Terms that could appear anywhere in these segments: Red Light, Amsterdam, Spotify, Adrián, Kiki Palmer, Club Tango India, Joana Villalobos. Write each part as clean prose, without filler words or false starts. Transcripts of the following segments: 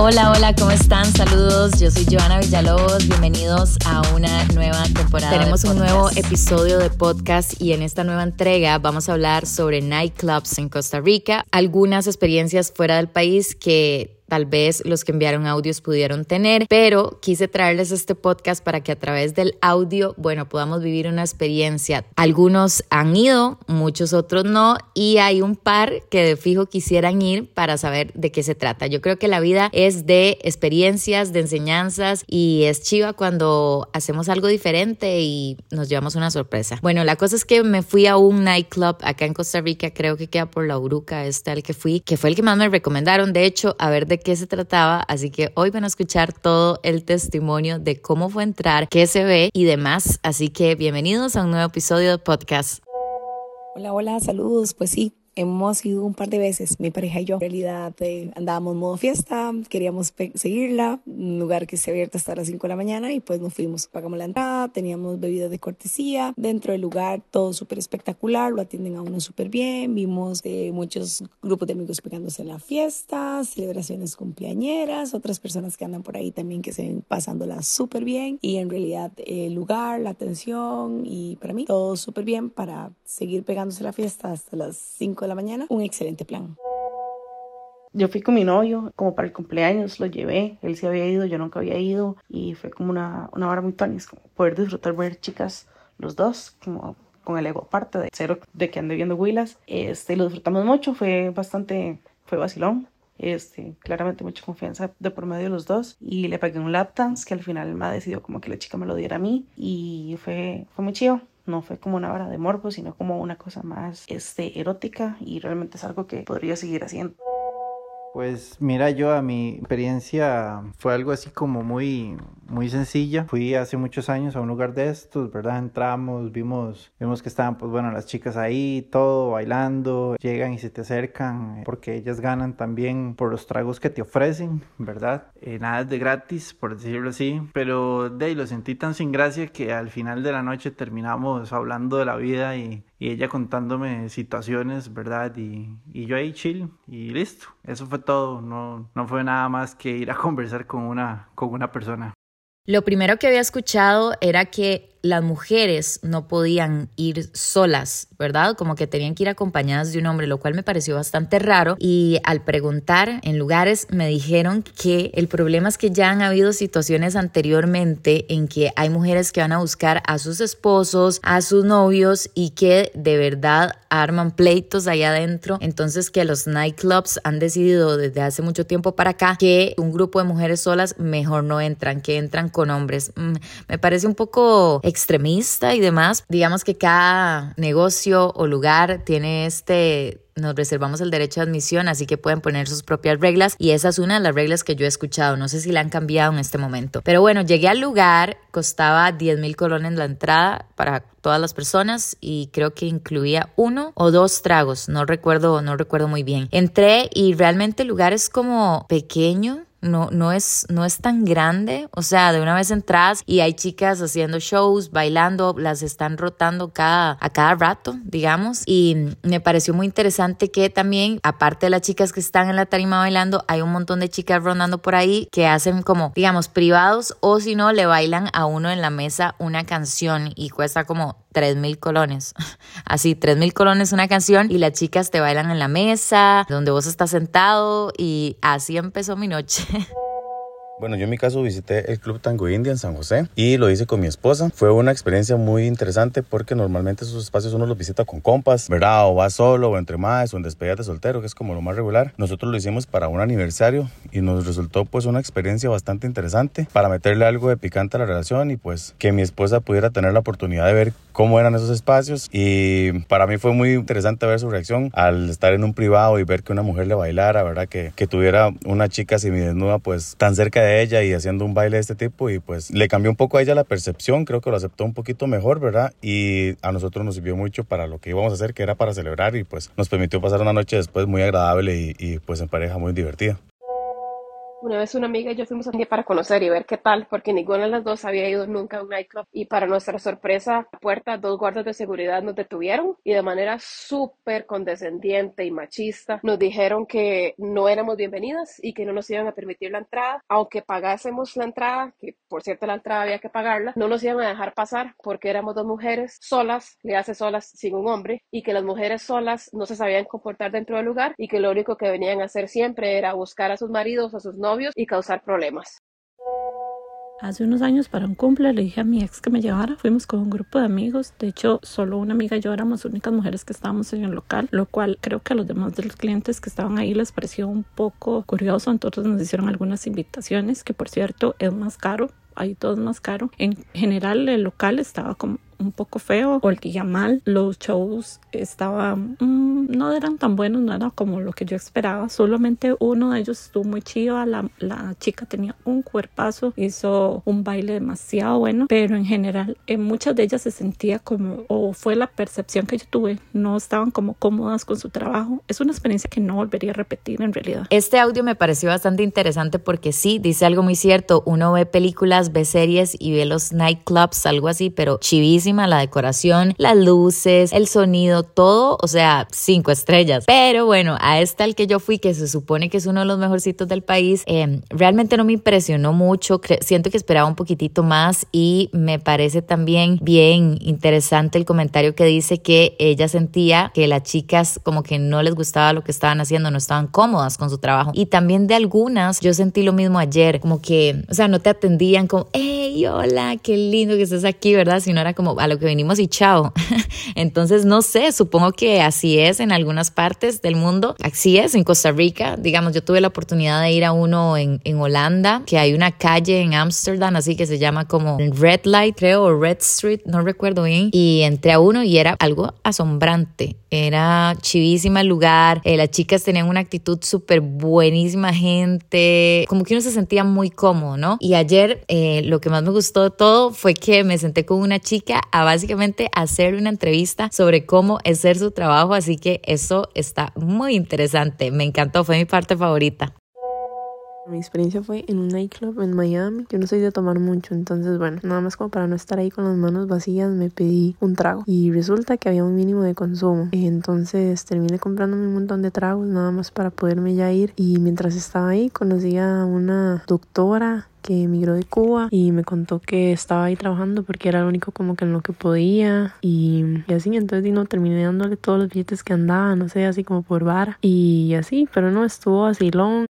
Hola, hola, ¿cómo están? Saludos, yo soy Joana Villalobos, bienvenidos a una nueva temporada. Tenemos un nuevo episodio de podcast y en esta nueva entrega vamos a hablar sobre nightclubs en Costa Rica, algunas experiencias fuera del país que tal vez los que enviaron audios pudieron tener, pero quise traerles este podcast para que a través del audio, bueno, podamos vivir una experiencia. Algunos han ido, muchos otros no, y hay un par que de fijo quisieran ir para saber de qué se trata. Yo creo que la vida es de experiencias, de enseñanzas, y es chiva cuando hacemos algo diferente y nos llevamos una sorpresa. Bueno, la cosa es que me fui a un nightclub acá en Costa Rica, creo que queda por La Uruca, este al que fui, que fue el que más me recomendaron, de hecho, a ver de qué se trataba, así que hoy van a escuchar todo el testimonio de cómo fue entrar, qué se ve y demás, así que bienvenidos a un nuevo episodio de podcast. Hola, hola, saludos, pues sí, hemos ido un par de veces, mi pareja y yo, en realidad andábamos modo fiesta, queríamos seguirla, un lugar que se abierta hasta las 5 de la mañana y pues nos fuimos, pagamos la entrada, teníamos bebidas de cortesía, dentro del lugar todo súper espectacular, lo atienden a uno súper bien, vimos muchos grupos de amigos pegándose en la fiesta, celebraciones cumpleañeras, otras personas que andan por ahí también que se ven pasándola súper bien y en realidad el lugar, la atención y para mí todo súper bien para seguir pegándose la fiesta hasta las 5 de la mañana, un excelente plan. Yo fui con mi novio, como para el cumpleaños, lo llevé, él sí había ido, yo nunca había ido y fue como una vara muy tuanis, como poder disfrutar, ver chicas los dos, como con el ego aparte de cero de que ande viendo huilas, lo disfrutamos mucho, fue vacilón. Claramente mucha confianza de por medio de los dos y le pagué un lap dance que al final me decidió como que la chica me lo diera a mí y fue muy chido. No fue como una vara de morbo, sino como una cosa más erótica y realmente es algo que podría seguir haciendo. Pues mira, yo a mi experiencia fue algo así como muy, muy sencilla. Fui hace muchos años a un lugar de estos, ¿verdad? Entramos, vimos que estaban pues bueno las chicas ahí, todo bailando, llegan y se te acercan porque ellas ganan también por los tragos que te ofrecen, ¿verdad? Nada es de gratis, por decirlo así, pero de ahí lo sentí tan sin gracia que al final de la noche terminamos hablando de la vida y ella contándome situaciones, ¿verdad? Y yo ahí chill y listo. Eso fue todo, no fue nada más que ir a conversar con una persona. Lo primero que había escuchado era que las mujeres no podían ir solas, ¿verdad? Como que tenían que ir acompañadas de un hombre, lo cual me pareció bastante raro. Y al preguntar en lugares me dijeron que el problema es que ya han habido situaciones anteriormente en que hay mujeres que van a buscar a sus esposos, a sus novios y que de verdad arman pleitos allá adentro. Entonces que los nightclubs han decidido desde hace mucho tiempo para acá que un grupo de mujeres solas mejor no entran, que entran con hombres. Me parece un poco extremista y demás. Digamos que cada negocio o lugar tiene nos reservamos el derecho de admisión, así que pueden poner sus propias reglas y esa es una de las reglas que yo he escuchado, no sé si la han cambiado en este momento, pero bueno, llegué al lugar, costaba 10,000 colones la entrada para todas las personas y creo que incluía 1 o 2 tragos, no recuerdo muy bien. Entré y realmente el lugar es como pequeño, no es tan grande, o sea, de una vez entras y hay chicas haciendo shows, bailando, las están rotando a cada rato, digamos, y me pareció muy interesante que también, aparte de las chicas que están en la tarima bailando, hay un montón de chicas rondando por ahí que hacen como, digamos, privados o si no, le bailan a uno en la mesa una canción y cuesta como 3,000 colones, así 3,000 colones una canción y las chicas te bailan en la mesa, donde vos estás sentado y así empezó mi noche. Bueno, yo en mi caso visité el Club Tango India en San José y lo hice con mi esposa. Fue una experiencia muy interesante porque normalmente esos espacios uno los visita con compas, ¿verdad? O vas solo, o entre más, o en despedidas de soltero, que es como lo más regular. Nosotros lo hicimos para un aniversario y nos resultó pues una experiencia bastante interesante para meterle algo de picante a la relación y pues que mi esposa pudiera tener la oportunidad de ver cómo eran esos espacios. Y para mí fue muy interesante ver su reacción al estar en un privado y ver que una mujer le bailara, ¿verdad? Que tuviera una chica semidesnuda pues tan cerca de ella y haciendo un baile de este tipo y pues le cambió un poco a ella la percepción, creo que lo aceptó un poquito mejor, ¿verdad? Y a nosotros nos sirvió mucho para lo que íbamos a hacer, que era para celebrar y pues nos permitió pasar una noche después muy agradable y pues en pareja muy divertida. Una vez una amiga y yo fuimos a India para conocer y ver qué tal, porque ninguna de las dos había ido nunca a un nightclub, y para nuestra sorpresa, a la puerta, dos guardas de seguridad nos detuvieron y de manera súper condescendiente y machista nos dijeron que no éramos bienvenidas y que no nos iban a permitir la entrada, aunque pagásemos la entrada, que por cierto la entrada había que pagarla, no nos iban a dejar pasar porque éramos dos mujeres solas, le hace solas sin un hombre, y que las mujeres solas no se sabían comportar dentro del lugar y que lo único que venían a hacer siempre era buscar a sus maridos, a sus novios y causar problemas. Hace unos años para un cumple le dije a mi ex que me llevara, fuimos con un grupo de amigos, de hecho solo una amiga y yo éramos únicas mujeres que estábamos en el local, lo cual creo que a los demás de los clientes que estaban ahí les pareció un poco curioso, entonces nos hicieron algunas invitaciones, que por cierto es más caro, ahí todo es más caro, en general el local estaba como un poco feo, olía mal, los shows estaban no eran tan buenos, no era como lo que yo esperaba, solamente uno de ellos estuvo muy chiva, la chica tenía un cuerpazo, hizo un baile demasiado bueno, pero en general en muchas de ellas se sentía como, o fue la percepción que yo tuve, no estaban como cómodas con su trabajo, es una experiencia que no volvería a repetir en realidad. Este audio me pareció bastante interesante porque sí, dice algo muy cierto, uno ve películas, ve series y ve los nightclubs, algo así, pero chivísimo la decoración, las luces, el sonido, todo, o sea, 5 estrellas. Pero bueno, a este al que yo fui, que se supone que es uno de los mejorcitos del país, realmente no me impresionó mucho, siento que esperaba un poquitito más, y me parece también bien interesante el comentario que dice que ella sentía que las chicas como que no les gustaba lo que estaban haciendo, no estaban cómodas con su trabajo, y también de algunas, yo sentí lo mismo ayer, como que, o sea, no te atendían como, hey, hola, qué lindo que estés aquí, ¿verdad? Sino era como, a lo que venimos y chao. Entonces no sé, supongo que así es en algunas partes del mundo, así es en Costa Rica, digamos, yo tuve la oportunidad de ir a uno en Holanda, que hay una calle en Amsterdam así que se llama como Red Light, creo, o Red Street, no recuerdo bien, y entré a uno y era algo asombrante, era chivísima el lugar, las chicas tenían una actitud súper buenísima, gente, como que uno se sentía muy cómodo, ¿no? Y ayer lo que más me gustó de todo fue que me senté con una chica a básicamente hacer una entrevista sobre cómo es hacer su trabajo, así que eso está muy interesante, me encantó, fue mi parte favorita. Mi experiencia fue en un nightclub en Miami. Yo no soy de tomar mucho, entonces bueno, nada más como para no estar ahí con las manos vacías me pedí un trago y resulta que había un mínimo de consumo, entonces terminé comprándome un montón de tragos nada más para poderme ya ir, y mientras estaba ahí conocí a una doctora que emigró de Cuba y me contó que estaba ahí trabajando porque era lo único como que en lo que podía, y así, entonces no terminé dándole todos los billetes que andaba, no sé, así como por vara y así, pero no, estuvo vacilón.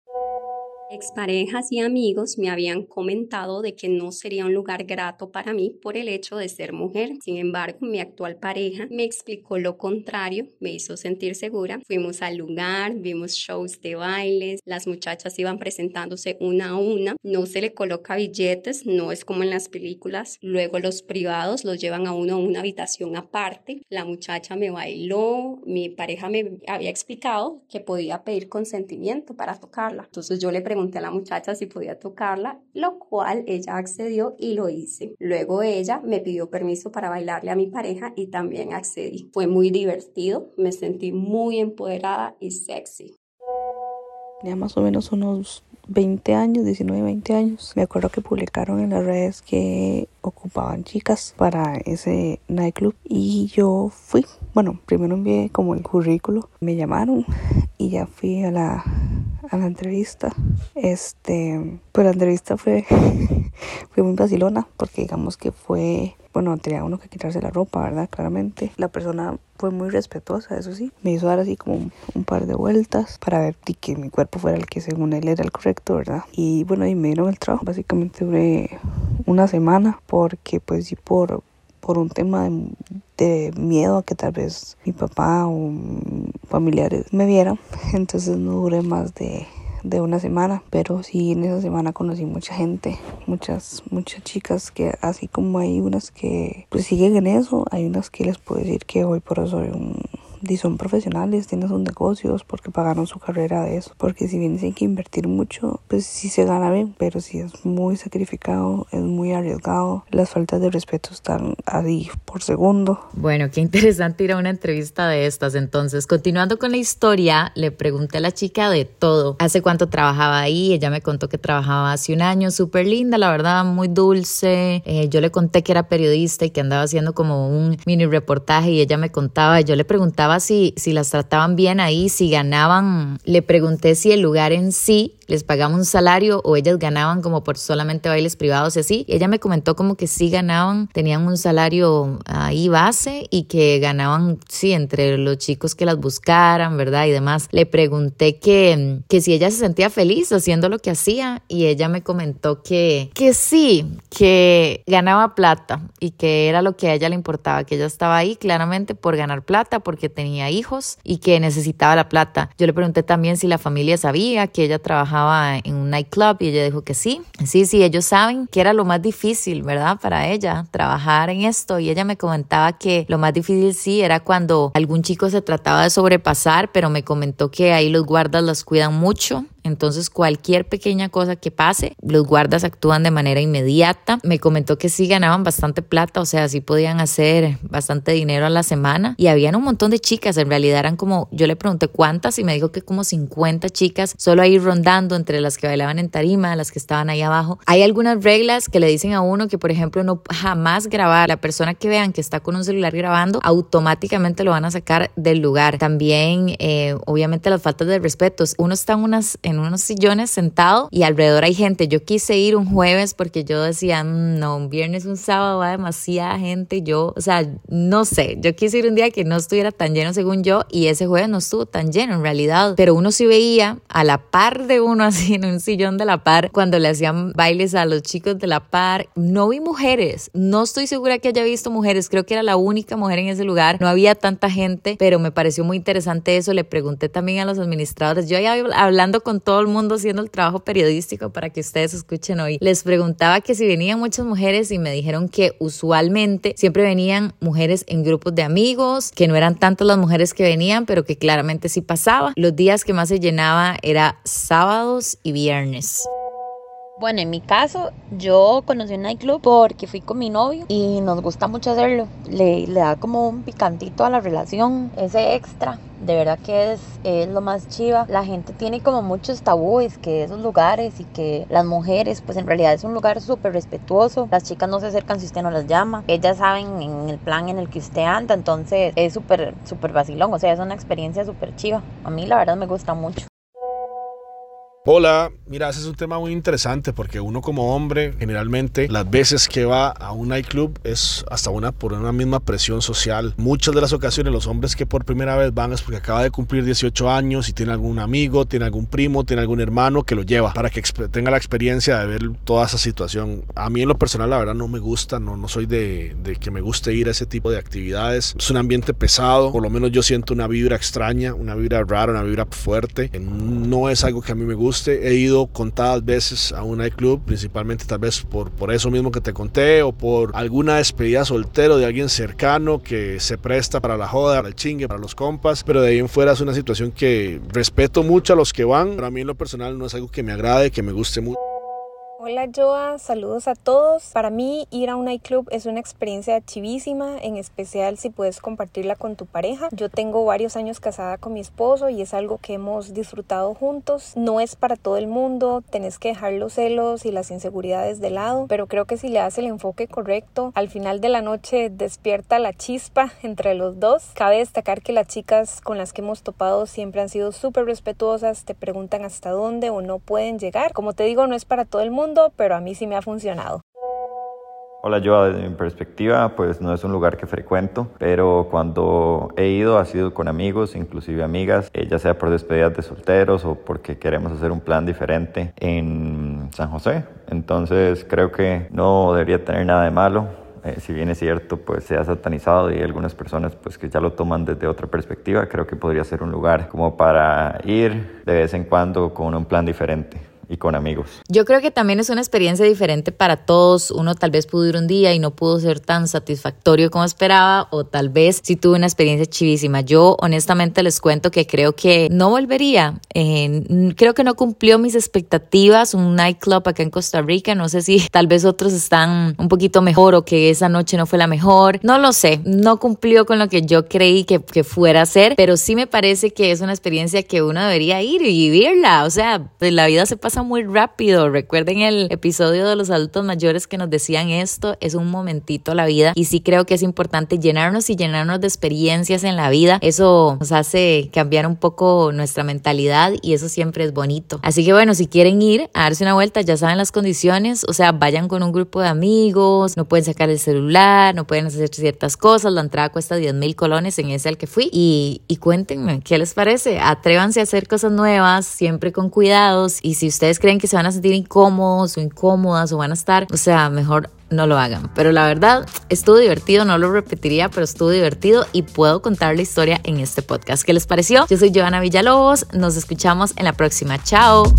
Exparejas y amigos me habían comentado de que no sería un lugar grato para mí por el hecho de ser mujer. Sin embargo, mi actual pareja me explicó lo contrario, me hizo sentir segura. Fuimos al lugar, vimos shows de bailes, las muchachas iban presentándose una a una, no se le coloca billetes, no es como en las películas. Luego los privados los llevan a uno a una habitación aparte. La muchacha me bailó, mi pareja me había explicado que podía pedir consentimiento para tocarla. Entonces yo le pregunté a la muchacha si podía tocarla, lo cual ella accedió y lo hice. Luego ella me pidió permiso para bailarle a mi pareja y también accedí. Fue muy divertido, me sentí muy empoderada y sexy. Tenía más o menos unos 20 años, 19, 20 años. Me acuerdo que publicaron en las redes que ocupaban chicas para ese nightclub y yo fui. Bueno, primero envié como el currículo, me llamaron y ya fui a la entrevista. Pues la entrevista fue muy vacilona porque digamos que fue, bueno, tenía uno que quitarse la ropa, ¿verdad? Claramente. La persona fue muy respetuosa, eso sí. Me hizo dar así como un par de vueltas para ver que mi cuerpo fuera el que según él era el correcto, ¿verdad? Y bueno, y me dieron el trabajo. Básicamente duré una semana porque pues sí por un tema de miedo a que tal vez mi papá o familiares me vieran, entonces no duré más de una semana, pero sí en esa semana conocí mucha gente, muchas chicas que así como hay unas que pues siguen en eso, hay unas que les puedo decir que hoy por hoy soy un si son profesionales, tienen sus negocios, porque pagaron su carrera de eso, porque si bien tienen que invertir mucho, pues sí se gana bien, pero sí es muy sacrificado, es muy arriesgado, las faltas de respeto están ahí por segundo. Bueno, qué interesante ir a una entrevista de estas. Entonces, continuando con la historia, le pregunté a la chica de todo, hace cuánto trabajaba ahí, ella me contó que trabajaba hace un año, súper linda, la verdad, muy dulce, yo le conté que era periodista y que andaba haciendo como un mini reportaje y ella me contaba, yo le preguntaba si las trataban bien ahí, si ganaban, le pregunté si el lugar en sí les pagaba un salario o ellas ganaban como por solamente bailes privados y así. Ella me comentó como que sí ganaban, tenían un salario ahí base y que ganaban, sí, entre los chicos que las buscaran, ¿verdad? Y demás. Le pregunté que si ella se sentía feliz haciendo lo que hacía y ella me comentó que sí, que ganaba plata y que era lo que a ella le importaba, que ella estaba ahí claramente por ganar plata porque tenía hijos y que necesitaba la plata. Yo le pregunté también si la familia sabía que ella trabajaba en un nightclub y ella dijo que sí, ellos saben que era lo más difícil, ¿verdad? Para ella, trabajar en esto, y ella me comentaba que lo más difícil sí era cuando algún chico se trataba de sobrepasar, pero me comentó que ahí los guardas los cuidan mucho. Entonces cualquier pequeña cosa que pase, los guardas actúan de manera inmediata. Me comentó que sí ganaban bastante plata, o sea, sí podían hacer bastante dinero a la semana y habían un montón de chicas, en realidad eran como, yo le pregunté cuántas y me dijo que como 50 chicas solo ahí rondando entre las que bailaban en tarima, las que estaban ahí abajo. Hay algunas reglas que le dicen a uno que, por ejemplo, no jamás grabar. La persona que vean que está con un celular grabando, automáticamente lo van a sacar del lugar. También, obviamente, las faltas de respeto. Uno está en unos sillones sentado y alrededor hay gente. Yo quise ir un jueves porque yo decía, no, un viernes, un sábado va demasiada gente. Yo, o sea, no sé, yo quise ir un día que no estuviera tan lleno según yo y ese jueves no estuvo tan lleno en realidad, pero uno sí veía a la par de uno así en un sillón de la par cuando le hacían bailes a los chicos de la par. No vi mujeres, no estoy segura que haya visto mujeres, creo que era la única mujer en ese lugar, no había tanta gente, pero me pareció muy interesante eso. Le pregunté también a los administradores, yo ya hablando con todo el mundo haciendo el trabajo periodístico para que ustedes escuchen hoy, les preguntaba que si venían muchas mujeres y me dijeron que usualmente siempre venían mujeres en grupos de amigos, que no eran tantas las mujeres que venían, pero que claramente sí pasaba. Los días que más se llenaba era sábados y viernes. Bueno, en mi caso, yo conocí un nightclub porque fui con mi novio y nos gusta mucho hacerlo. Le da como un picantito a la relación, ese extra. De verdad que es lo más chiva. La gente tiene como muchos tabúes que esos lugares y que las mujeres, pues en realidad es un lugar súper respetuoso. Las chicas no se acercan si usted no las llama. Ellas saben en el plan en el que usted anda, entonces es súper, súper vacilón. O sea, es una experiencia súper chiva. A mí la verdad me gusta mucho. Hola, mira, ese es un tema muy interesante porque uno como hombre generalmente las veces que va a un nightclub es hasta por una misma presión social. Muchas de las ocasiones los hombres que por primera vez van es porque acaba de cumplir 18 años y tiene algún amigo, tiene algún primo, tiene algún hermano que lo lleva para que tenga la experiencia de ver toda esa situación. A mí en lo personal la verdad no me gusta, no soy de que me guste ir a ese tipo de actividades. Es un ambiente pesado, por lo menos yo siento una vibra extraña, una vibra rara, una vibra fuerte. No es algo que a mí me gusta. He ido contadas veces a un nightclub, principalmente tal vez por eso mismo que te conté o por alguna despedida soltero de alguien cercano que se presta para la joda, para el chingue, para los compas, pero de ahí en fuera es una situación que respeto mucho a los que van, pero a mí en lo personal no es algo que me agrade, que me guste mucho. Hola Joa, saludos a todos. Para mí ir a un nightclub es una experiencia chivísima, en especial si puedes compartirla con tu pareja. Yo tengo varios años casada con mi esposo y es algo que hemos disfrutado juntos. No es para todo el mundo, tenés que dejar los celos y las inseguridades de lado, pero creo que si le das el enfoque correcto, al final de la noche despierta la chispa entre los dos. Cabe destacar que las chicas con las que hemos topado siempre han sido súper respetuosas, te preguntan hasta dónde o no pueden llegar. Como te digo, no es para todo el mundo, pero a mí sí me ha funcionado. Hola, yo desde mi perspectiva, pues no es un lugar que frecuento, pero cuando he ido ha sido con amigos, inclusive amigas, ya sea por despedidas de solteros o porque queremos hacer un plan diferente en San José. Entonces creo que no debería tener nada de malo. Si bien es cierto, pues se ha satanizado y hay algunas personas pues que ya lo toman desde otra perspectiva, creo que podría ser un lugar como para ir de vez en cuando con un plan diferente. y con amigos. Yo creo que también es una experiencia diferente para todos. Uno tal vez pudo ir un día y no pudo ser tan satisfactorio como esperaba, o tal vez sí tuve una experiencia chivísima. Yo honestamente les cuento que creo que no volvería. Creo que no cumplió mis expectativas un nightclub acá en Costa Rica. No sé si tal vez otros están un poquito mejor o que esa noche no fue la mejor. No lo sé. No cumplió con lo que yo creí que fuera a ser, pero sí me parece que es una experiencia que uno debería ir y vivirla. O sea, pues la vida se pasa muy rápido. Recuerden el episodio de los adultos mayores que nos decían esto, es un momentito la vida, y sí creo que es importante llenarnos de experiencias en la vida. Eso nos hace cambiar un poco nuestra mentalidad y eso siempre es bonito. Así que bueno, si quieren ir a darse una vuelta, ya saben las condiciones, o sea, vayan con un grupo de amigos, no pueden sacar el celular, no pueden hacer ciertas cosas, la entrada cuesta 10,000 colones en ese al que fui, y cuéntenme, ¿qué les parece? Atrévanse a hacer cosas nuevas, siempre con cuidados, y si ustedes creen que se van a sentir incómodos o incómodas o van a estar, o sea, mejor no lo hagan. Pero la verdad, estuvo divertido, no lo repetiría, pero estuvo divertido y puedo contar la historia en este podcast. ¿Qué les pareció? Yo soy Joana Villalobos, nos escuchamos en la próxima. ¡Chao!